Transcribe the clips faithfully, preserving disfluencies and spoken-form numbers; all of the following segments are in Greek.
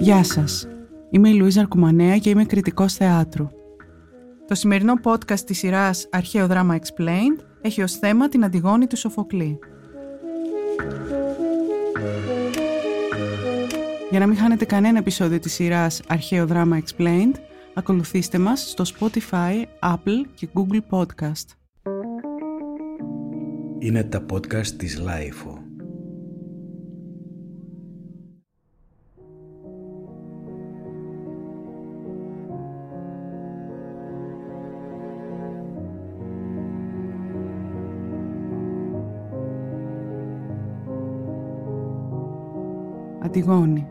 Γεια σας, είμαι η Λουίζα Κουμανέα και είμαι κριτικός θεάτρου. Το σημερινό podcast της σειράς Αρχαίο Δράμα Explained έχει ως θέμα την Αντιγόνη του Σοφοκλή. Για να μην χάνετε κανένα επεισόδιο της σειράς Αρχαίο Δράμα Explained, ακολουθήστε μας στο Spotify, Apple και Google Podcast. Είναι τα podcast της Lifo. Αντιγόνη.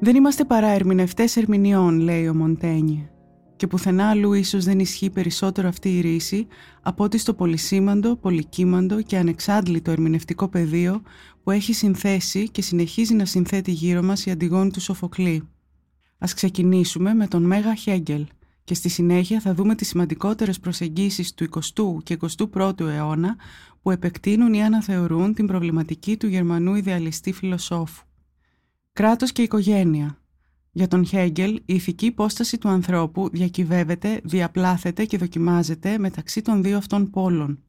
«Δεν είμαστε παρά ερμηνευτές ερμηνιών», λέει ο Μοντένι. Και πουθενά αλλού ίσως δεν ισχύει περισσότερο αυτή η ρίση από ότι στο πολυσήμαντο, πολυκύμαντο και ανεξάντλητο ερμηνευτικό πεδίο που έχει συνθέσει και συνεχίζει να συνθέτει γύρω μας η Αντιγόνη του Σοφοκλή. Ας ξεκινήσουμε με τον Μέγα Χέγκελ και στη συνέχεια θα δούμε τις σημαντικότερες προσεγγίσεις του εικοστού και εικοστού πρώτου αιώνα που επεκτείνουν ή αναθεωρούν την προβληματική του Γερμανού ιδεαλιστή φιλοσόφου. Κράτος και οικογένεια. Για τον Χέγκελ, η ηθική υπόσταση του ανθρώπου διακυβεύεται, διαπλάθεται και δοκιμάζεται μεταξύ των δύο αυτών πόλων.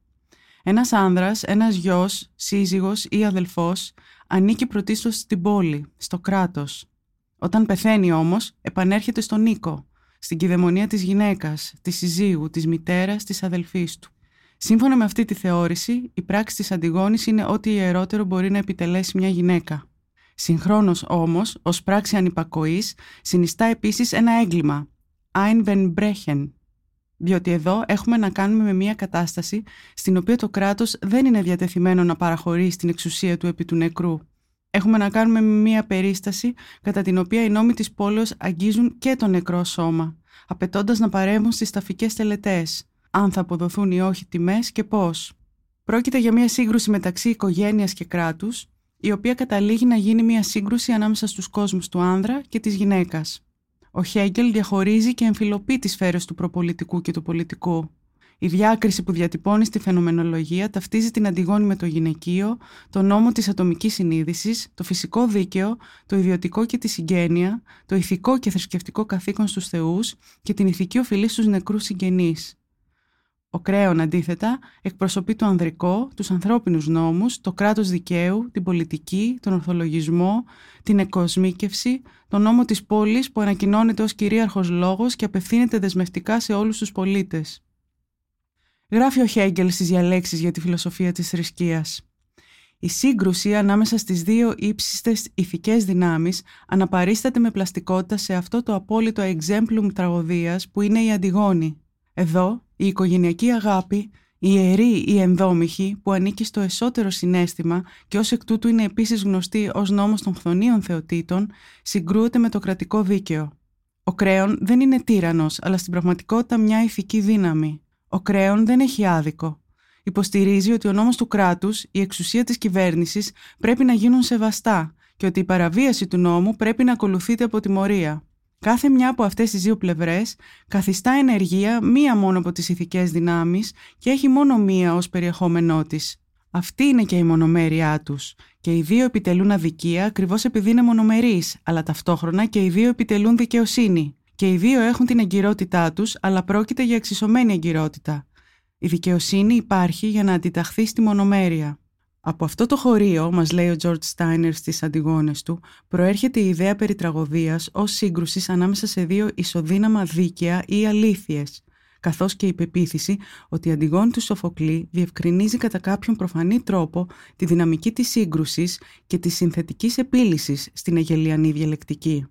Ένας άνδρας, ένας γιος, σύζυγος ή αδελφός ανήκει πρωτίστως στην πόλη, στο κράτος. Όταν πεθαίνει όμως, επανέρχεται στον οίκο, στην κυδαιμονία της γυναίκας, της συζύγου, της μητέρας, της αδελφής του. Σύμφωνα με αυτή τη θεώρηση, η πράξη της Αντιγόνης είναι ό,τι ιερότερο μπορεί να επιτελέσει μια γυναίκα. Συγχρόνως όμως, ως πράξη ανυπακοής, συνιστά επίσης ένα έγκλημα, Einbrechen, διότι εδώ έχουμε να κάνουμε με μια κατάσταση στην οποία το κράτος δεν είναι διατεθειμένο να παραχωρεί στην εξουσία του επί του νεκρού. Έχουμε να κάνουμε με μια περίσταση κατά την οποία οι νόμοι της πόλεως αγγίζουν και το νεκρό σώμα, απαιτώντας να παρέμβουν στις ταφικές τελετές, αν θα αποδοθούν ή όχι τιμές και πώς. Πρόκειται για μια σύγκρουση μεταξύ οικογένειας και κράτους, η οποία καταλήγει να γίνει μια σύγκρουση ανάμεσα στους κόσμους του άνδρα και της γυναίκας. Ο Χέγκελ διαχωρίζει και εμφυλοποιεί τις σφαίρες του προπολιτικού και του πολιτικού. Η διάκριση που διατυπώνει στη φαινομενολογία ταυτίζει την Αντιγόνη με το γυναικείο, τον νόμο της ατομικής συνείδησης, το φυσικό δίκαιο, το ιδιωτικό και τη συγγένεια, το ηθικό και θρησκευτικό καθήκον στους θεούς και την ηθική οφειλή στους νεκρούς συγγενείς. Ο Κρέων, αντίθετα, εκπροσωπεί το ανδρικό, τους ανθρώπινους νόμους, το κράτος δικαίου, την πολιτική, τον ορθολογισμό, την εκκοσμίκευση, τον νόμο της πόλης που ανακοινώνεται ως κυρίαρχος λόγος και απευθύνεται δεσμευτικά σε όλους τους πολίτες. Γράφει ο Χέγκελ στις διαλέξεις για τη φιλοσοφία της θρησκείας. Η σύγκρουση ανάμεσα στις δύο ύψιστες ηθικές δυνάμεις αναπαρίσταται με πλαστικότητα σε αυτό το απόλυτο exemplum τραγωδίας που είναι η Αντιγόνη. Εδώ, η οικογενειακή αγάπη, η ιερή ή ενδόμηχη που ανήκει στο εσωτερικό συναίσθημα και ως εκ τούτου είναι επίσης γνωστή ως νόμος των χθονίων θεοτήτων, συγκρούεται με το κρατικό δίκαιο. Ο Κρέων δεν είναι τύραννος, αλλά στην πραγματικότητα μια ηθική δύναμη. Ο Κρέων δεν έχει άδικο. Υποστηρίζει ότι ο νόμος του κράτους, η εξουσία της κυβέρνησης πρέπει να γίνουν σεβαστά και ότι η παραβίαση του νόμου πρέπει να ακολουθείται από τιμωρία. Κάθε μια από αυτές τις δύο πλευρές καθιστά ενεργεία μία μόνο από τις ηθικές δυνάμεις και έχει μόνο μία ως περιεχόμενό της. Αυτή είναι και η μονομέρειά τους και οι δύο επιτελούν αδικία ακριβώς επειδή είναι μονομερείς, αλλά ταυτόχρονα και οι δύο επιτελούν δικαιοσύνη και οι δύο έχουν την εγκυρότητά τους, αλλά πρόκειται για εξισωμένη εγκυρότητα. Η δικαιοσύνη υπάρχει για να αντιταχθεί στη μονομέρεια. Από αυτό το χωρίο, μας λέει ο George Steiner στις Αντιγόνες του, προέρχεται η ιδέα περί τραγωδίας ως σύγκρουσης ανάμεσα σε δύο ισοδύναμα δίκαια ή αλήθειες, καθώς και η πεποίθηση ότι η Αντιγόνη του Σοφοκλή διευκρινίζει κατά κάποιον προφανή τρόπο τη δυναμική της σύγκρουσης και της συνθετικής επίλυσης στην αγελιανή διαλεκτική.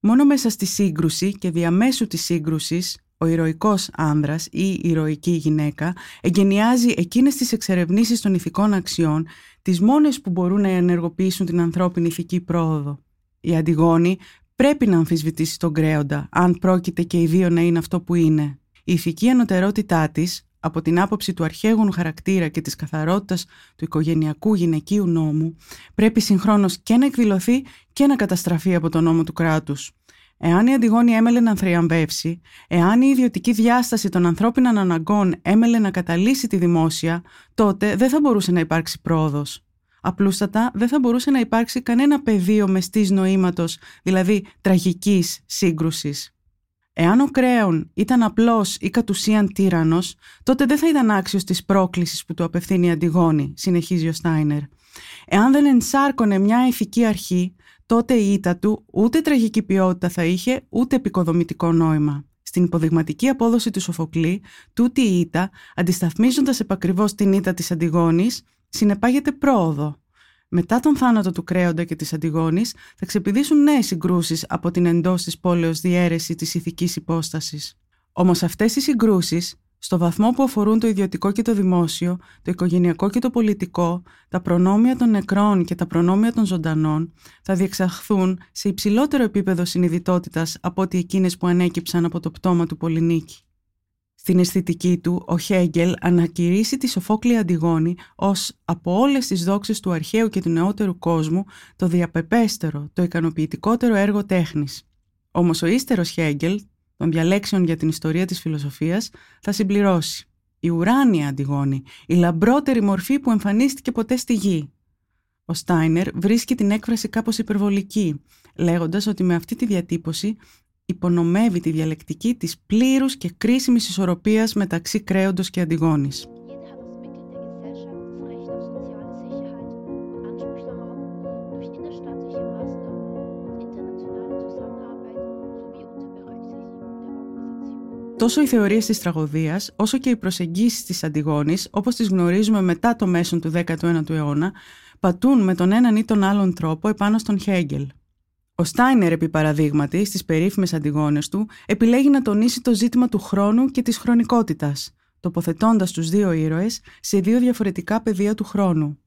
Μόνο μέσα στη σύγκρουση και διαμέσου της σύγκρουσης, ο ηρωικός άνδρας ή η ηρωική γυναίκα εγκαινιάζει εκείνες τις εξερευνήσεις των ηθικών αξιών, τις μόνες που μπορούν να ενεργοποιήσουν την ανθρώπινη ηθική πρόοδο. Η Αντιγόνη πρέπει να αμφισβητήσει τον Κρέοντα, αν πρόκειται και οι δύο να είναι αυτό που είναι. Η ηθική ανωτερότητά της, από την άποψη του αρχαίγωνου χαρακτήρα και της καθαρότητας του οικογενειακού γυναικείου νόμου, πρέπει συγχρόνως και να εκδηλωθεί και να καταστραφεί από τον νόμο του κράτους. Εάν η Αντιγόνη έμελε να θριαμβεύσει, εάν η ιδιωτική διάσταση των ανθρώπινων αναγκών έμελε να καταλύσει τη δημόσια, τότε δεν θα μπορούσε να υπάρξει πρόοδος. Απλούστατα, δεν θα μπορούσε να υπάρξει κανένα πεδίο μεστής νοήματος, δηλαδή τραγικής σύγκρουσης. Εάν ο Κρέων ήταν απλός ή κατ' ουσίαν τύρανος, τότε δεν θα ήταν άξιος της πρόκλησης που του απευθύνει η Αντιγόνη, συνεχίζει ο Στάινερ. Εάν δεν ενσάρκωνε μια ηθική αρχή, τότε η ήττα του ούτε τραγική ποιότητα θα είχε, ούτε επικοδομητικό νόημα. Στην υποδειγματική απόδοση του Σοφοκλή, τούτη η ήττα, αντισταθμίζοντας επακριβώς την ήττα της Αντιγόνης, συνεπάγεται πρόοδο. Μετά τον θάνατο του Κρέοντα και της Αντιγόνης, θα ξεπηδήσουν νέες συγκρούσεις από την εντός της πόλεως διαίρεση της ηθικής υπόστασης. Όμως αυτές οι συγκρούσεις, στο βαθμό που αφορούν το ιδιωτικό και το δημόσιο, το οικογενειακό και το πολιτικό, τα προνόμια των νεκρών και τα προνόμια των ζωντανών, θα διεξαχθούν σε υψηλότερο επίπεδο συνειδητότητας από ότι εκείνες που ανέκυψαν από το πτώμα του Πολυνίκη. Στην αισθητική του, ο Χέγκελ ανακηρύσσει τη Σοφόκλη Αντιγόνη ως από όλες τις δόξες του αρχαίου και του νεότερου κόσμου το διαπεπέστερο, το ικανοποιητικότερο έργο τέχνης. Όμως ο ύστερος Χέγκελ, των διαλέξεων για την ιστορία της φιλοσοφίας, θα συμπληρώσει: η ουράνια Αντιγόνη, η λαμπρότερη μορφή που εμφανίστηκε ποτέ στη γη. Ο Στάινερ βρίσκει την έκφραση κάπως υπερβολική, λέγοντας ότι με αυτή τη διατύπωση υπονομεύει τη διαλεκτική της πλήρους και κρίσιμης ισορροπίας μεταξύ Κρέοντος και Αντιγόνης. Τόσο οι θεωρίες της τραγωδίας, όσο και οι προσεγγίσεις της Αντιγόνης, όπως τις γνωρίζουμε μετά το μέσον του δέκατου ένατου αιώνα, πατούν με τον έναν ή τον άλλον τρόπο επάνω στον Χέγκελ. Ο Στάινερ, επί παραδείγματι, στις περίφημες Αντιγόνες του, επιλέγει να τονίσει το ζήτημα του χρόνου και της χρονικότητας, τοποθετώντας τους δύο ήρωες σε δύο διαφορετικά πεδία του χρόνου,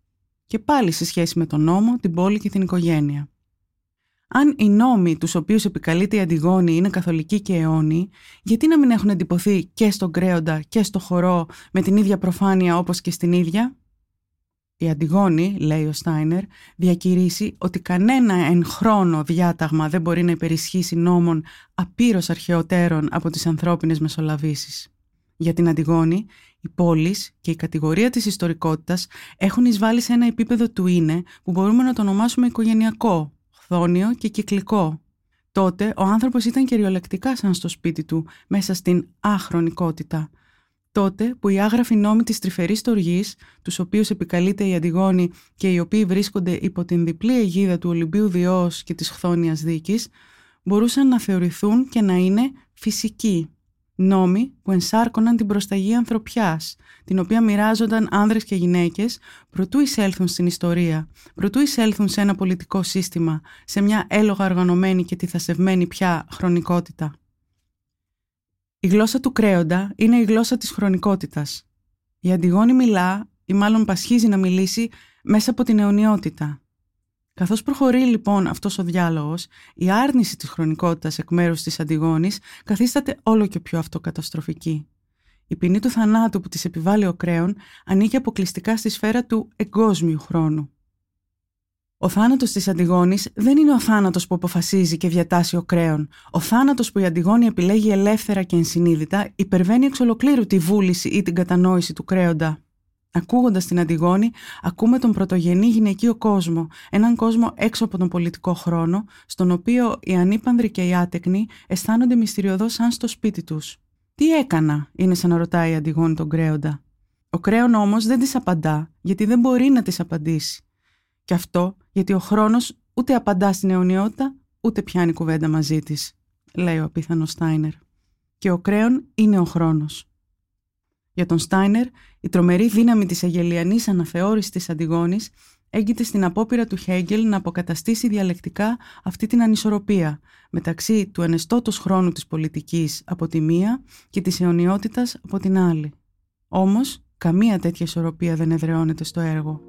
και πάλι σε σχέση με τον νόμο, την πόλη και την οικογένεια. Αν οι νόμοι τους οποίους επικαλείται η Αντιγόνη είναι καθολικοί και αιώνιοι, γιατί να μην έχουν εντυπωθεί και στον Κρέοντα και στο Χωρό με την ίδια προφάνεια όπως και στην ίδια? Η Αντιγόνη, λέει ο Στάινερ, διακηρύσει ότι κανένα εν χρόνο διάταγμα δεν μπορεί να υπερισχύσει νόμων απείρως αρχαιότερων από τις ανθρώπινες μεσολαβήσεις. Για την Αντιγόνη, οι πόλεις και η κατηγορία της ιστορικότητας έχουν εισβάλει σε ένα επίπεδο του είναι που μπορούμε να το ονομάσουμε οικογενειακό, χθόνιο και κυκλικό. Τότε ο άνθρωπος ήταν κυριολεκτικά σαν στο σπίτι του, μέσα στην αχρονικότητα. Τότε που οι άγραφοι νόμοι της τρυφερής τοργής, τους οποίους επικαλείται η Αντιγόνη και οι οποίοι βρίσκονται υπό την διπλή αιγίδα του Ολυμπίου Διός και της Χθόνιας Δίκης, μπορούσαν να θεωρηθούν και να είναι φυσικοί. Νόμοι που ενσάρκωναν την προσταγή ανθρωπιάς, την οποία μοιράζονταν άνδρες και γυναίκες, προτού εισέλθουν στην ιστορία, προτού εισέλθουν σε ένα πολιτικό σύστημα, σε μια έλογα οργανωμένη και τυθασευμένη πια χρονικότητα. Η γλώσσα του Κρέοντα είναι η γλώσσα της χρονικότητας. Η Αντιγόνη μιλά, ή μάλλον πασχίζει να μιλήσει, μέσα από την αιωνιότητα. Καθώς προχωρεί λοιπόν αυτός ο διάλογος, η άρνηση της χρονικότητας εκ μέρους της Αντιγόνης καθίσταται όλο και πιο αυτοκαταστροφική. Η ποινή του θανάτου που της επιβάλλει ο Κρέον ανήκει αποκλειστικά στη σφαίρα του εγκόσμιου χρόνου. Ο θάνατος της Αντιγόνης δεν είναι ο θάνατος που αποφασίζει και διατάσσει ο Κρέον. Ο θάνατος που η Αντιγόνη επιλέγει ελεύθερα και ενσυνείδητα υπερβαίνει εξ ολοκλήρου τη βούληση ή την κατανόηση του Κρέοντα. Ακούγοντας την Αντιγόνη, ακούμε τον πρωτογενή γυναικείο κόσμο, έναν κόσμο έξω από τον πολιτικό χρόνο, στον οποίο οι ανήπανδροι και οι άτεκνοι αισθάνονται μυστηριωδώς σαν στο σπίτι τους. «Τι έκανα?» είναι σαν να ρωτάει η Αντιγόνη τον Κρέοντα. Ο Κρέον όμως δεν της απαντά, γιατί δεν μπορεί να της απαντήσει. Και αυτό γιατί ο χρόνος ούτε απαντά στην αιωνιότητα, ούτε πιάνει κουβέντα μαζί της, λέει ο απίθανος Στάινερ. Και ο Κρέον είναι ο χρόνος. Για τον Στάινερ, η τρομερή δύναμη της αγελιανής αναθεώρησης της Αντιγόνης έγκυται στην απόπειρα του Χέγκελ να αποκαταστήσει διαλεκτικά αυτή την ανισορροπία μεταξύ του ενεστώτος χρόνου της πολιτικής από τη μία και της αιωνιότητας από την άλλη. Όμως, καμία τέτοια ισορροπία δεν εδραιώνεται στο έργο.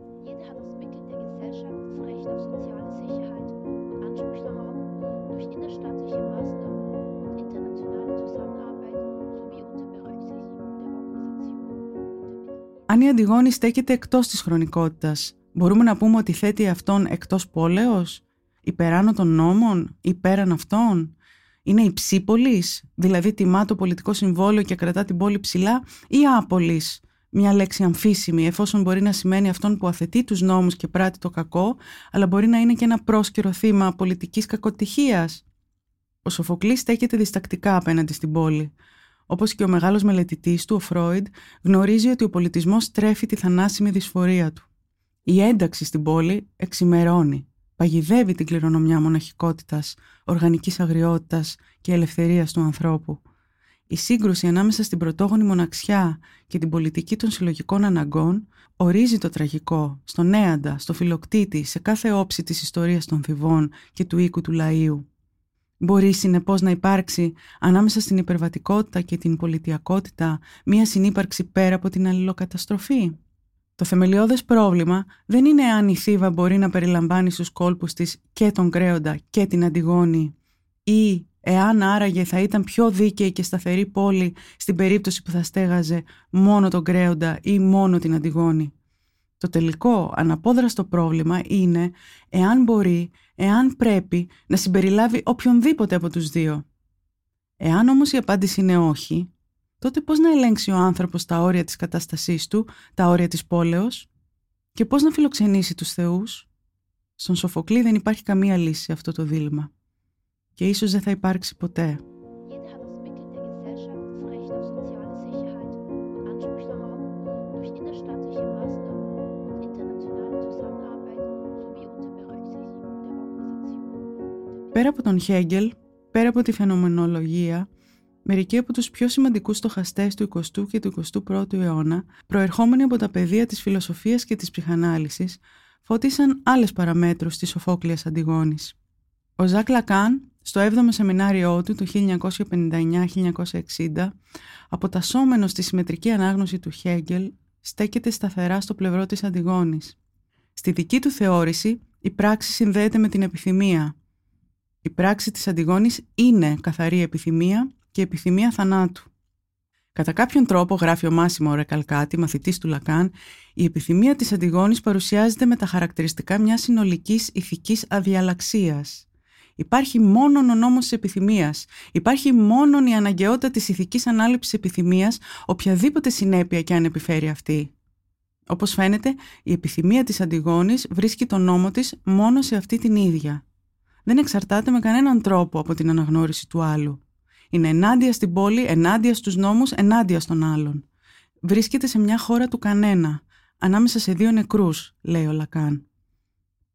Αν η Αντιγόνη στέκεται εκτός της χρονικότητας, μπορούμε να πούμε ότι θέτει αυτόν εκτός πόλεως, υπεράνω των νόμων, υπέραν αυτών? Είναι υψίπολης, δηλαδή τιμά το πολιτικό συμβόλαιο και κρατά την πόλη ψηλά, ή άπολης, μια λέξη αμφίσιμη, εφόσον μπορεί να σημαίνει αυτόν που αθετεί τους νόμους και πράττει το κακό, αλλά μπορεί να είναι και ένα πρόσκαιρο θύμα πολιτικής κακοτυχίας. Ο Σοφοκλής στέκεται διστακτικά απέναντι στην πόλη. Όπως και ο μεγάλος μελετητής του, ο Φρόιντ, γνωρίζει ότι ο πολιτισμός τρέφει τη θανάσιμη δυσφορία του. Η ένταξη στην πόλη εξημερώνει, παγιδεύει την κληρονομιά μοναχικότητας, οργανικής αγριότητας και ελευθερίας του ανθρώπου. Η σύγκρουση ανάμεσα στην πρωτόγονη μοναξιά και την πολιτική των συλλογικών αναγκών ορίζει το τραγικό, στον έαντα, στο φιλοκτήτη, σε κάθε όψη της ιστορίας των θηβών και του οίκου του λαΐου. Μπορεί συνεπώς να υπάρξει ανάμεσα στην υπερβατικότητα και την πολιτιακότητα μία συνύπαρξη πέρα από την αλληλοκαταστροφή. Το θεμελιώδες πρόβλημα δεν είναι αν η θύβα μπορεί να περιλαμβάνει στους κόλπους της και τον κρέοντα και την Αντιγόνη, ή εάν άραγε θα ήταν πιο δίκαιη και σταθερή πόλη στην περίπτωση που θα στέγαζε μόνο τον κρέοντα ή μόνο την Αντιγόνη. Το τελικό αναπόδραστο πρόβλημα είναι εάν μπορεί, εάν πρέπει να συμπεριλάβει οποιονδήποτε από τους δύο. Εάν όμως η απάντηση είναι όχι, τότε πώς να ελέγξει ο άνθρωπος τα όρια της κατάστασής του, τα όρια της πόλεως, και πώς να φιλοξενήσει τους θεούς? Στον Σοφοκλή δεν υπάρχει καμία λύση σε αυτό το δίλημμα. Και ίσως δεν θα υπάρξει ποτέ. Πέρα από τον Χέγκελ, πέρα από τη φαινομενολογία, μερικοί από τους πιο σημαντικούς στοχαστές του εικοστού και του εικοστού πρώτου αιώνα, προερχόμενοι από τα πεδία της φιλοσοφίας και της ψυχανάλυσης, φώτισαν άλλες παραμέτρους της Σοφόκλειας Αντιγόνης. Ο Ζακ Λακάν, στο έβδομο σεμινάριό του το χίλια εννιακόσια πενήντα εννιά με χίλια εννιακόσια εξήντα, αποτασσόμενος στη συμμετρική ανάγνωση του Χέγκελ, στέκεται σταθερά στο πλευρό της Αντιγόνης. Στη δική του θεώρηση, η πράξη συνδέεται με την επιθυμία. Η πράξη της Αντιγόνης είναι καθαρή επιθυμία και επιθυμία θανάτου. Κατά κάποιον τρόπο, γράφει ο Μάσιμο Ρεκαλκάτη, μαθητής του Λακάν, η επιθυμία της Αντιγόνης παρουσιάζεται με τα χαρακτηριστικά μιας συνολικής ηθικής αδιαλαξίας. Υπάρχει μόνον ο νόμος της επιθυμίας, υπάρχει μόνον η αναγκαιότητα της ηθικής ανάληψης επιθυμίας, οποιαδήποτε συνέπεια και αν επιφέρει αυτή. Όπως φαίνεται, η επιθυμία της Αντιγόνης βρίσκει τον νόμο της μόνο σε αυτή την ίδια. Δεν εξαρτάται με κανέναν τρόπο από την αναγνώριση του άλλου. Είναι ενάντια στην πόλη, ενάντια στους νόμους, ενάντια στον άλλον. Βρίσκεται σε μια χώρα του κανένα, ανάμεσα σε δύο νεκρούς, λέει ο Λακάν.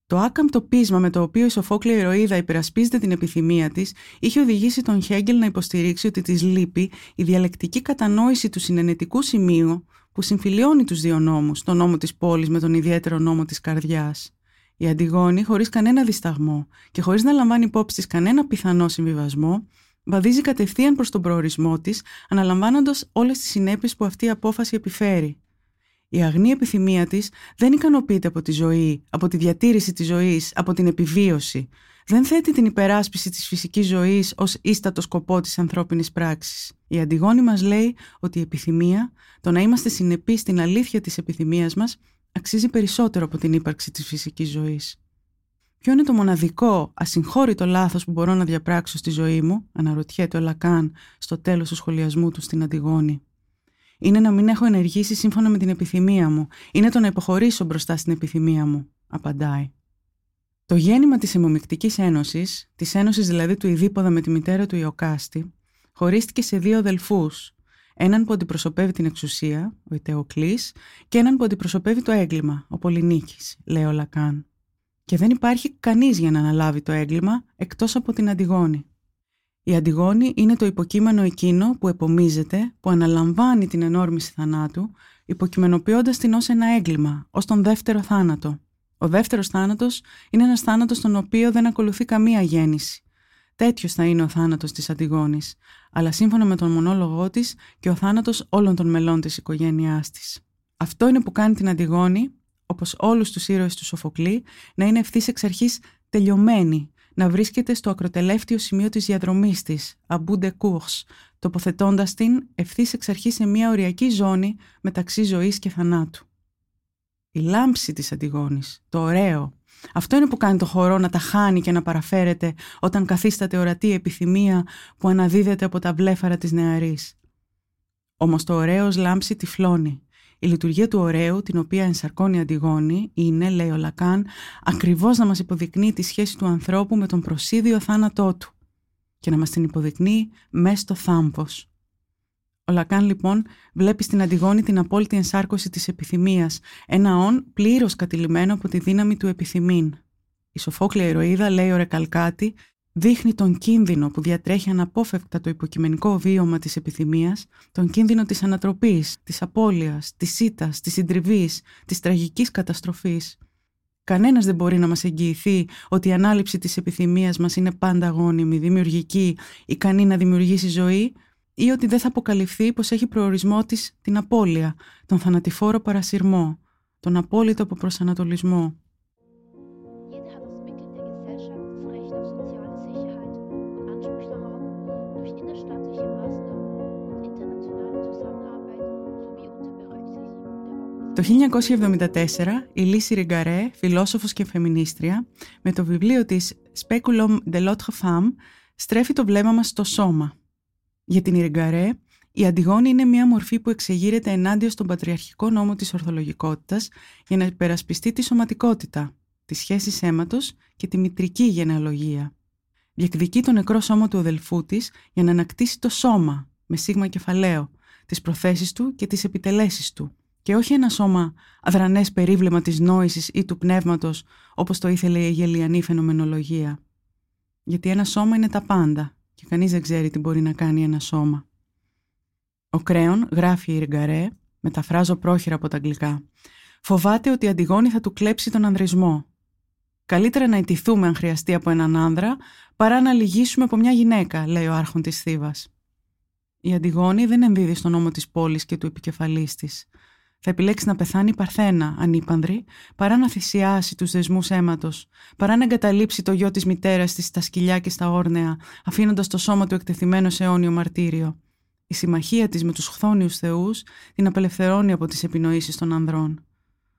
Το άκαμπτο πείσμα με το οποίο η Σοφόκλεη ηρωίδα υπερασπίζεται την επιθυμία της, είχε οδηγήσει τον Χέγκελ να υποστηρίξει ότι της λείπει η διαλεκτική κατανόηση του συνενετικού σημείου που συμφιλιώνει τους δύο νόμους, τον νόμο της πόλης με τον ιδιαίτερο νόμο της καρδιάς. Η Αντιγόνη, χωρίς κανένα δισταγμό και χωρίς να λαμβάνει υπόψη της κανένα πιθανό συμβιβασμό, βαδίζει κατευθείαν προς τον προορισμό της, αναλαμβάνοντας όλες τις συνέπειες που αυτή η απόφαση επιφέρει. Η αγνή επιθυμία της δεν ικανοποιείται από τη ζωή, από τη διατήρηση της ζωής, από την επιβίωση. Δεν θέτει την υπεράσπιση της φυσικής ζωής ως ίστατο σκοπό της ανθρώπινης πράξης. Η Αντιγόνη μας λέει ότι η επιθυμία, το να είμαστε συνεπείς στην αλήθεια της επιθυμίας μας, αξίζει περισσότερο από την ύπαρξη της φυσικής ζωής. Ποιο είναι το μοναδικό, ασυγχώρητο λάθος που μπορώ να διαπράξω στη ζωή μου, αναρωτιέται ο Λακάν στο τέλος του σχολιασμού του στην Αντιγόνη. Είναι να μην έχω ενεργήσει σύμφωνα με την επιθυμία μου. Είναι το να υποχωρήσω μπροστά στην επιθυμία μου, απαντάει. Το γέννημα της αιμομυκτικής ένωσης, της ένωσης δηλαδή του Ιδίποδα με τη μητέρα του Ιωκάστη, χωρίστηκε σε δύο αδελφούς. Έναν που αντιπροσωπεύει την εξουσία, ο Ιτεοκλής, και έναν που αντιπροσωπεύει το έγκλημα, ο Πολυνίκης, λέει ο Λακάν. Και δεν υπάρχει κανείς για να αναλάβει το έγκλημα εκτός από την Αντιγόνη. Η Αντιγόνη είναι το υποκείμενο εκείνο που επομίζεται, που αναλαμβάνει την ενόρμηση θανάτου, υποκειμενοποιώντας την ως ένα έγκλημα, ως τον δεύτερο θάνατο. Ο δεύτερος θάνατος είναι ένας θάνατος τον οποίο δεν ακολουθεί καμία γέννηση. Τέτοιος θα είναι ο θάνατος της Αντιγόνης, αλλά σύμφωνα με τον μονόλογό της και ο θάνατος όλων των μελών της οικογένειάς της. Αυτό είναι που κάνει την Αντιγόνη, όπως όλους τους ήρωες του Σοφοκλή, να είναι ευθύς εξ αρχής τελειωμένη, να βρίσκεται στο ακροτελεύτιο σημείο της διαδρομής της, à bout de course, τοποθετώντας την ευθύς εξ αρχής σε μια οριακή ζώνη μεταξύ ζωής και θανάτου. η λάμψη της Αντιγόνης, το ωραίο. Αυτό είναι που κάνει το χορό να τα χάνει και να παραφέρεται όταν καθίσταται ορατή επιθυμία που αναδίδεται από τα βλέφαρα της νεαρής. Όμως το ωραίος λάμψη τυφλώνει. Η λειτουργία του ωραίου, την οποία ενσαρκώνει η Αντιγόνη, είναι, λέει ο Λακάν, ακριβώς να μας υποδεικνύει τη σχέση του ανθρώπου με τον προσίδιο θάνατό του και να μας την υποδεικνύει μες στο θάμπος. Ο Λακάν λοιπόν βλέπει στην Αντιγόνη την απόλυτη ενσάρκωση της επιθυμίας, ένα όν πλήρως κατηλημμένο από τη δύναμη του επιθυμήν. Η Σοφόκλια ηρωίδα, λέει ο Ρεκαλκάτη, δείχνει τον κίνδυνο που διατρέχει αναπόφευκτα το υποκειμενικό βίωμα της επιθυμίας, τον κίνδυνο της ανατροπής, της απώλειας, της ήττας, της συντριβής, της τραγικής καταστροφής. Κανένας δεν μπορεί να μας εγγυηθεί ότι η ανάληψη της επιθυμίας μας είναι πάντα αγώνιμη, δημιουργική, ικανή να δημιουργήσει ζωή, ή ότι δεν θα αποκαλυφθεί πως έχει προορισμό της την απώλεια, τον θανατηφόρο παρασυρμό, τον απόλυτο αποπροσανατολισμό. Το χίλια εννιακόσια εβδομήντα τέσσερα η Λυς Ιριγκαρέ, φιλόσοφος και φεμινίστρια, με το βιβλίο της «Speculum de l'autre femme» στρέφει το βλέμμα μας στο σώμα. Για την Ιριγκαρέ, η Αντιγόνη είναι μια μορφή που εξεγείρεται ενάντια στον πατριαρχικό νόμο της ορθολογικότητας για να υπερασπιστεί τη σωματικότητα, τις σχέσεις αίματος και τη μητρική γενεαλογία. Διεκδικεί το νεκρό σώμα του αδελφού της για να ανακτήσει το σώμα, με σίγμα κεφαλαίο, τις προθέσεις του και τις επιτελέσεις του, και όχι ένα σώμα αδρανές περίβλεμα της νόησης ή του πνεύματος, όπως το ήθελε η Αγελιανή φαινομενολογία. Γιατί ένα σώμα είναι τα πάντα και κανείς δεν ξέρει τι μπορεί να κάνει ένα σώμα. Ο Κρέον, γράφει η Ιριγκαρέ, μεταφράζω πρόχειρα από τα αγγλικά, φοβάται ότι η Αντιγόνη θα του κλέψει τον ανδρισμό. Καλύτερα να ιτηθούμε αν χρειαστεί από έναν άνδρα, παρά να λυγίσουμε από μια γυναίκα, λέει ο άρχον της Θήβας. Η Αντιγόνη δεν ενδίδει στον νόμο της πόλης και του επικεφαλής της. Θα επιλέξει να πεθάνει παρθένα, ανήπανδρη, παρά να θυσιάσει τους δεσμούς αίματος, παρά να εγκαταλείψει το γιο της μητέρας της στα σκυλιά και στα όρνεα, αφήνοντας το σώμα του εκτεθειμένο σε αιώνιο μαρτύριο. Η συμμαχία της με τους χθόνιους θεούς την απελευθερώνει από τις επινοήσεις των ανδρών.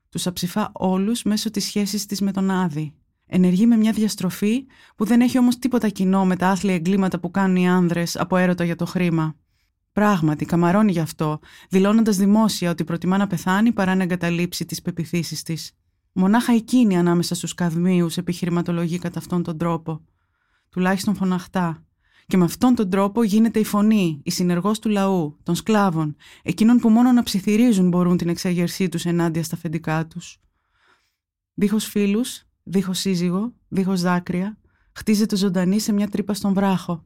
Τους αψηφά όλους μέσω της σχέσης της με τον Άδη. Ενεργεί με μια διαστροφή που δεν έχει όμως τίποτα κοινό με τα άθλια εγκλήματα που κάνουν οι άνδρες από έρωτα για το χρήμα. Πράγματι, καμαρώνει γι' αυτό, δηλώνοντας δημόσια ότι προτιμά να πεθάνει παρά να εγκαταλείψει τις πεπιθήσεις της. Μονάχα εκείνη ανάμεσα στους καδμίους επιχειρηματολογεί κατά αυτόν τον τρόπο. Τουλάχιστον φωναχτά. Και με αυτόν τον τρόπο γίνεται η φωνή, η συνεργός του λαού, των σκλάβων, εκείνων που μόνο να ψιθυρίζουν μπορούν την εξέγερσή τους ενάντια στα αφεντικά τους. Δίχως φίλους, δίχως σύζυγο, δίχως δάκρυα, χτίζεται ζωντανή σε μια τρύπα στον βράχο,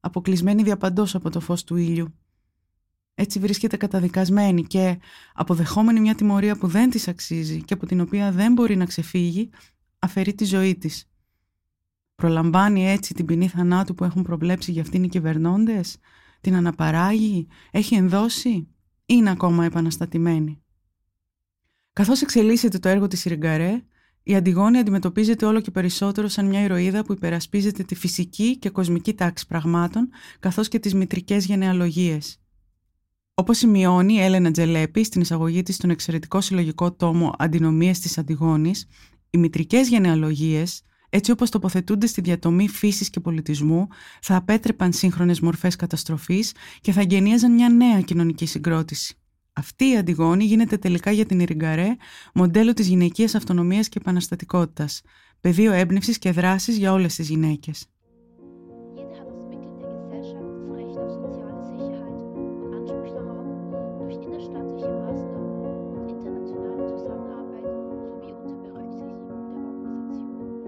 αποκλεισμένη διαπαντός από το φως του ήλιου. Έτσι βρίσκεται καταδικασμένη και αποδεχόμενη μια τιμωρία που δεν της αξίζει και από την οποία δεν μπορεί να ξεφύγει, αφαιρεί τη ζωή της. Προλαμβάνει έτσι την ποινή θανάτου που έχουν προβλέψει για αυτήν οι κυβερνώντες, την αναπαράγει, έχει ενδώσει, είναι ακόμα επαναστατημένη. Καθώς εξελίσσεται το έργο της Ιριγκαρέ, η Αντιγόνη αντιμετωπίζεται όλο και περισσότερο σαν μια ηρωίδα που υπερασπίζεται τη φυσική και κοσμική τάξη πραγμάτων, καθώς και τις μητρικές γενεαλογίες. Όπως σημειώνει η Έλενα Τζελέπη στην εισαγωγή της στον εξαιρετικό συλλογικό τόμο «Αντινομίες της Αντιγόνης», οι μητρικές γενεαλογίες, έτσι όπως τοποθετούνται στη διατομή φύσης και πολιτισμού, θα απέτρεπαν σύγχρονες μορφές καταστροφής και θα εγγενίαζαν μια νέα κοινωνική συγκρότηση. Αυτή η Αντιγόνη γίνεται τελικά για την Ιριγκαρέ μοντέλο της γυναικείας αυτονομίας και επαναστατικότητας, πεδίο έμπνευσης και δράσης για όλες τις γυναίκες.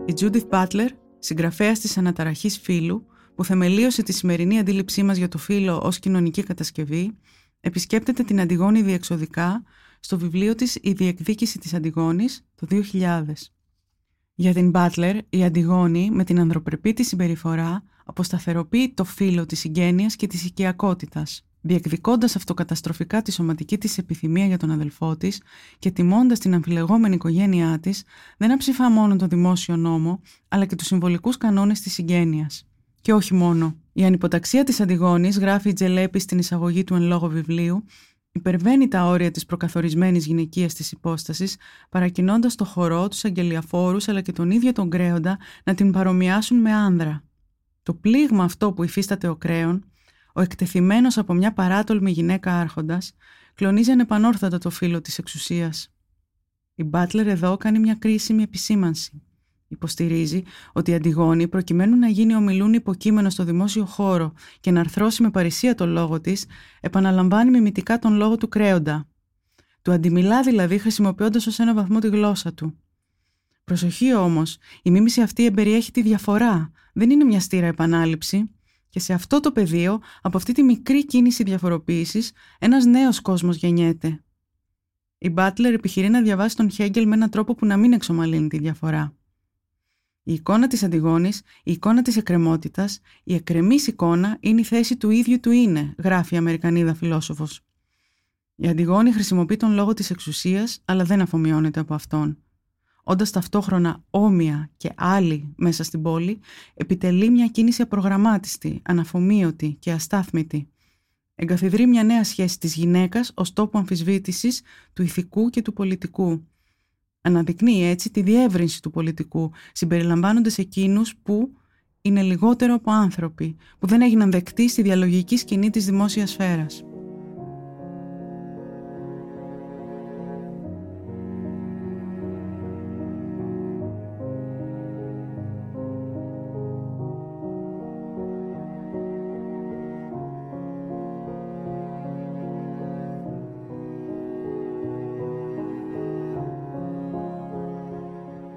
Η Judith Butler, συγγραφέας της Αναταραχής Φύλου, που θεμελίωσε τη σημερινή αντίληψή μας για το φύλο ως κοινωνική κατασκευή, επισκέπτεται την Αντιγόνη διεξοδικά στο βιβλίο της «Η Διεκδίκηση της Αντιγόνης» το δύο χιλιάδες. Για την Butler, η Αντιγόνη με την ανδροπρεπή της συμπεριφορά αποσταθεροποιεί το φύλο της συγγένειας και της οικιακότητας, διεκδικώντας αυτοκαταστροφικά τη σωματική της επιθυμία για τον αδελφό της και τιμώντας την αμφιλεγόμενη οικογένειά της, δεν αψηφά μόνο τον δημόσιο νόμο, αλλά και τους συμβολικούς κανόνες της συγγένειας. Και όχι μόνο. Η ανυποταξία της Αντιγόνης, γράφει η Τζελέπη στην εισαγωγή του εν λόγω βιβλίου, υπερβαίνει τα όρια της προκαθορισμένης γυναικείας της υπόστασης, παρακινώντας το χορό, τους αγγελιαφόρους αλλά και τον ίδιο τον κρέοντα να την παρομοιάσουν με άνδρα. Το πλήγμα αυτό που υφίσταται ο κρέον, ο εκτεθειμένος από μια παράτολμη γυναίκα άρχοντας, κλονίζει ανεπανόρθωτα το φύλλο της εξουσίας. Η Butler εδώ κάνει μια κρίσιμη επισήμανση. Υποστηρίζει ότι η Αντιγόνη, προκειμένου να γίνει ομιλούν υποκείμενο στο δημόσιο χώρο και να αρθρώσει με παρησία τον λόγο της, επαναλαμβάνει μιμητικά τον λόγο του κρέοντα. Του αντιμιλά δηλαδή χρησιμοποιώντας ως ένα βαθμό τη γλώσσα του. Προσοχή όμως, η μίμηση αυτή εμπεριέχει τη διαφορά, δεν είναι μια στήρα επανάληψη. Και σε αυτό το πεδίο, από αυτή τη μικρή κίνηση διαφοροποίησης, ένας νέος κόσμος γεννιέται. Η Butler επιχειρεί να διαβάσει τον Χέγκελ με έναν τρόπο που να μην εξομαλύνει τη διαφορά. Η εικόνα της Αντιγόνης, η εικόνα της εκκρεμότητας, η εκκρεμής εικόνα είναι η θέση του ίδιου του είναι, γράφει η Αμερικανίδα φιλόσοφος. Η Αντιγόνη χρησιμοποιεί τον λόγο της εξουσίας, αλλά δεν αφομοιώνεται από αυτόν. Όντας ταυτόχρονα όμοια και άλλη μέσα στην πόλη, επιτελεί μια κίνηση απρογραμμάτιστη, αναφομοίωτη και αστάθμητη. Εγκαθιδρεί μια νέα σχέση της γυναίκας ως τόπο αμφισβήτησης του ηθικού και του πολιτικού. Αναδεικνύει έτσι τη διεύρυνση του πολιτικού, συμπεριλαμβάνοντας εκείνους που είναι λιγότερο από άνθρωποι, που δεν έγιναν δεκτοί στη διαλογική σκηνή της δημόσιας σφαίρας.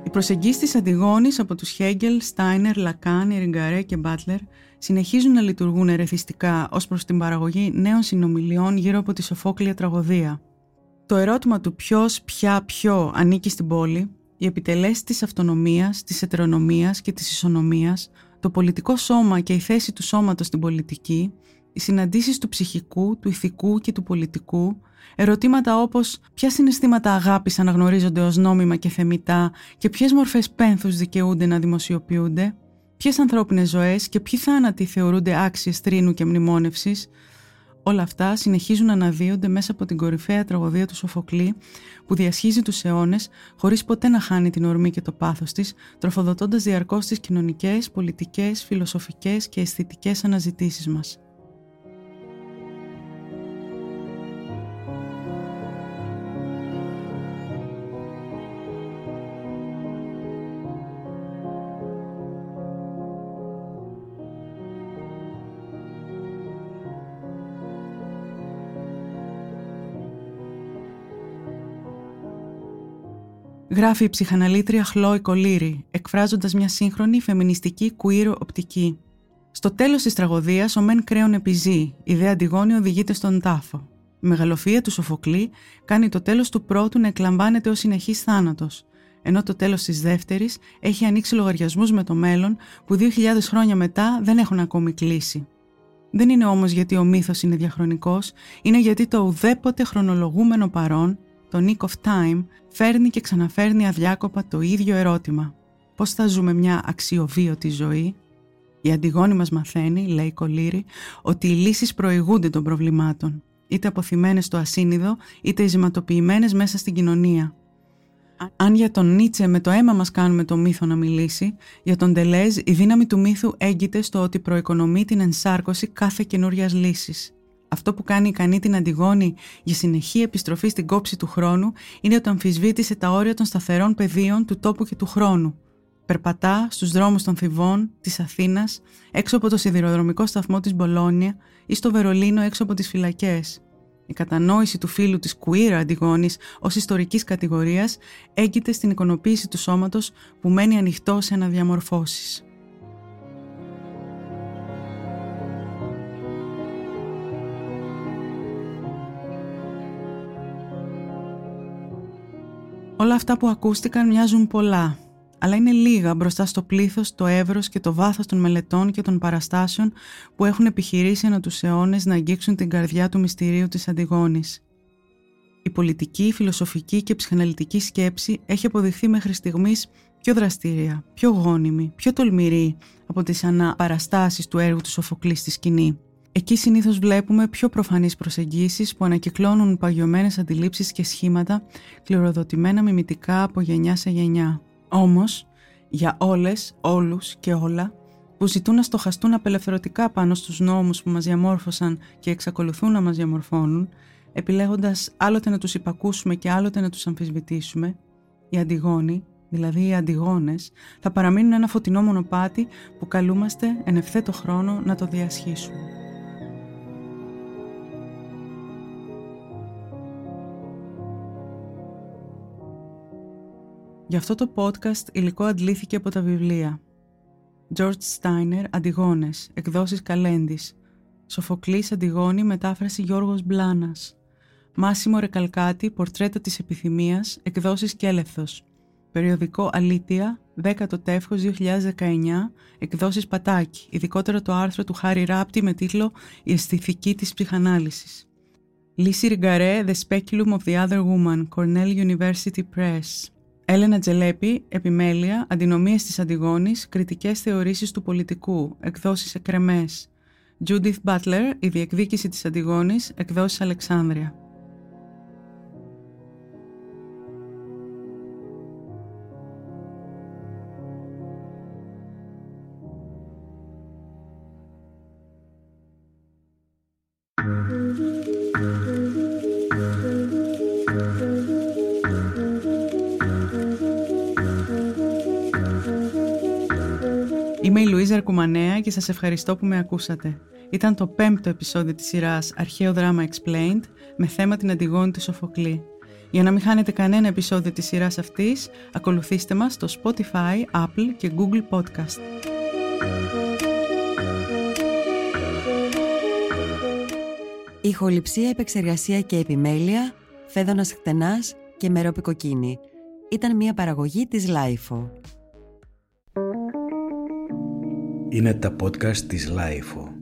Οι προσεγγίσεις της Αντιγόνης από τους Χέγκελ, Στάινερ, Λακάν, Ιριγκαρέ και Μπάτλερ συνεχίζουν να λειτουργούν ερεθιστικά ως προς την παραγωγή νέων συνομιλιών γύρω από τη Σοφόκλια τραγωδία. Το ερώτημα του ποιος, ποια, ποιο ανήκει στην πόλη, οι επιτελέσεις της αυτονομίας, της ετερονομίας και της ισονομίας, το πολιτικό σώμα και η θέση του σώματος στην πολιτική, οι συναντήσεις του ψυχικού, του ηθικού και του πολιτικού, ερωτήματα όπως ποια συναισθήματα αγάπης αναγνωρίζονται ως νόμιμα και θεμητά και ποιες μορφές πένθους δικαιούνται να δημοσιοποιούνται, ποιες ανθρώπινες ζωές και ποιοι θάνατοι θεωρούνται άξιες θρήνου και μνημόνευσης, όλα αυτά συνεχίζουν να αναδύονται μέσα από την κορυφαία τραγωδία του Σοφοκλή που διασχίζει τους αιώνες χωρίς ποτέ να χάνει την ορμή και το πάθος της, τροφοδοτώντας διαρκώς τις κοινωνικές, πολιτικές, φιλοσοφικές και αισθητικές αναζητήσεις μας. Γράφει η ψυχαναλήτρια Χλόη Κολύρη, εκφράζοντας μια σύγχρονη φεμινιστική queer-οπτική. Στο τέλος της τραγωδίας, ο μεν κρέον επιζεί, η δε Αντιγόνη οδηγείται στον τάφο. Η μεγαλοφυΐα του Σοφοκλή κάνει το τέλος του πρώτου να εκλαμβάνεται ως συνεχής θάνατος, ενώ το τέλος της δεύτερης έχει ανοίξει λογαριασμούς με το μέλλον που δύο χιλιάδες χρόνια μετά δεν έχουν ακόμη κλείσει. Δεν είναι όμως γιατί ο μύθος είναι διαχρονικός, είναι γιατί το ουδέποτε χρονολογούμενο παρόν, το nick of time, φέρνει και ξαναφέρνει αδιάκοπα το ίδιο ερώτημα. Πώς θα ζούμε μια αξιοβίωτη ζωή? Η Αντιγόνη μας μαθαίνει, λέει Κολύρη, ότι οι λύσεις προηγούνται των προβλημάτων, είτε αποθυμένες στο ασύνειδο, είτε ειζηματοποιημένες μέσα στην κοινωνία. Αν για τον Νίτσε με το αίμα μας κάνουμε το μύθο να μιλήσει, για τον Ντελέζ η δύναμη του μύθου έγκυται στο ότι προοικονομεί την ενσάρκωση κάθε καινούριας λύσης. Αυτό που κάνει ικανή την Αντιγόνη για συνεχή επιστροφή στην κόψη του χρόνου είναι ότι αμφισβήτησε τα όρια των σταθερών πεδίων του τόπου και του χρόνου. Περπατά στους δρόμους των Θηβών, της Αθήνας, έξω από το σιδηροδρομικό σταθμό της Μπολόνια ή στο Βερολίνο έξω από τις φυλακές. Η κατανόηση του φύλου της queer Αντιγόνης ως ιστορικής κατηγορίας έγκυται στην εικονοποίηση του σώματος που μένει ανοιχτό σε αναδιαμορφώσεις. Όλα αυτά που ακούστηκαν μοιάζουν πολλά, αλλά είναι λίγα μπροστά στο πλήθος, το εύρος και το βάθος των μελετών και των παραστάσεων που έχουν επιχειρήσει ανά τους αιώνες να αγγίξουν την καρδιά του μυστηρίου της Αντιγόνης. Η πολιτική, φιλοσοφική και ψυχαναλυτική σκέψη έχει αποδειχθεί μέχρι στιγμής πιο δραστήρια, πιο γόνιμη, πιο τολμηρή από τις αναπαραστάσεις του έργου του Σοφοκλή στη σκηνή. Εκεί συνήθως βλέπουμε πιο προφανείς προσεγγίσεις που ανακυκλώνουν παγιωμένες αντιλήψεις και σχήματα κληροδοτημένα μιμητικά από γενιά σε γενιά. Όμως, για όλες, όλους και όλα, που ζητούν να στοχαστούν απελευθερωτικά πάνω στους νόμους που μας διαμόρφωσαν και εξακολουθούν να μας διαμορφώνουν, επιλέγοντας άλλοτε να τους υπακούσουμε και άλλοτε να τους αμφισβητήσουμε, οι αντιγόνοι, δηλαδή οι αντιγόνες, θα παραμείνουν ένα φωτεινό μονοπάτι που καλούμαστε εν ευθέτω χρόνο να το διασχίσουμε. Γι' αυτό το podcast υλικό αντλήθηκε από τα βιβλία George Steiner, Αντιγόνες, εκδόσεις Καλέντης, Σοφοκλής, Αντιγόνη, μετάφραση Γιώργος Μπλάνας, Μάσιμο Ρεκαλκάτη, Πορτρέτα της Επιθυμίας, εκδόσεις Κέλευθος, περιοδικό Αλήθεια, δέκατο τεύχος δύο χιλιάδες δεκαεννιά, εκδόσεις Πατάκη, ειδικότερα το άρθρο του Χάρη Ράπτη με τίτλο «Η αισθητική της ψυχανάλυσης». Λυς Ιριγκαρέ, The Speculum of the Other Woman, Cornell University Press. Έλενα Τζελέπη, Επιμέλεια, Αντινομίες της Αντιγόνης, Κριτικές Θεωρήσεις του Πολιτικού, εκδόσεις Εκρεμές. Judith Butler, Η Διεκδίκηση της Αντιγόνης, εκδόσεις Αλεξάνδρεια. Είμαι η Λουίζα Κουμανέα και σας ευχαριστώ που με ακούσατε. Ήταν το πέμπτο επεισόδιο της σειράς Αρχαίο Δράμα Explained με θέμα την Αντιγόνη του Σοφοκλή. Για να μην χάνετε κανένα επεισόδιο της σειράς αυτής, ακολουθήστε μας στο Spotify, Apple και Google Podcast. Ηχοληψία, επεξεργασία και επιμέλεια, Φέδονα χτενά και Μερόπικοκίνη. Ήταν μια παραγωγή της Lifo. Είναι τα podcast της Lifo.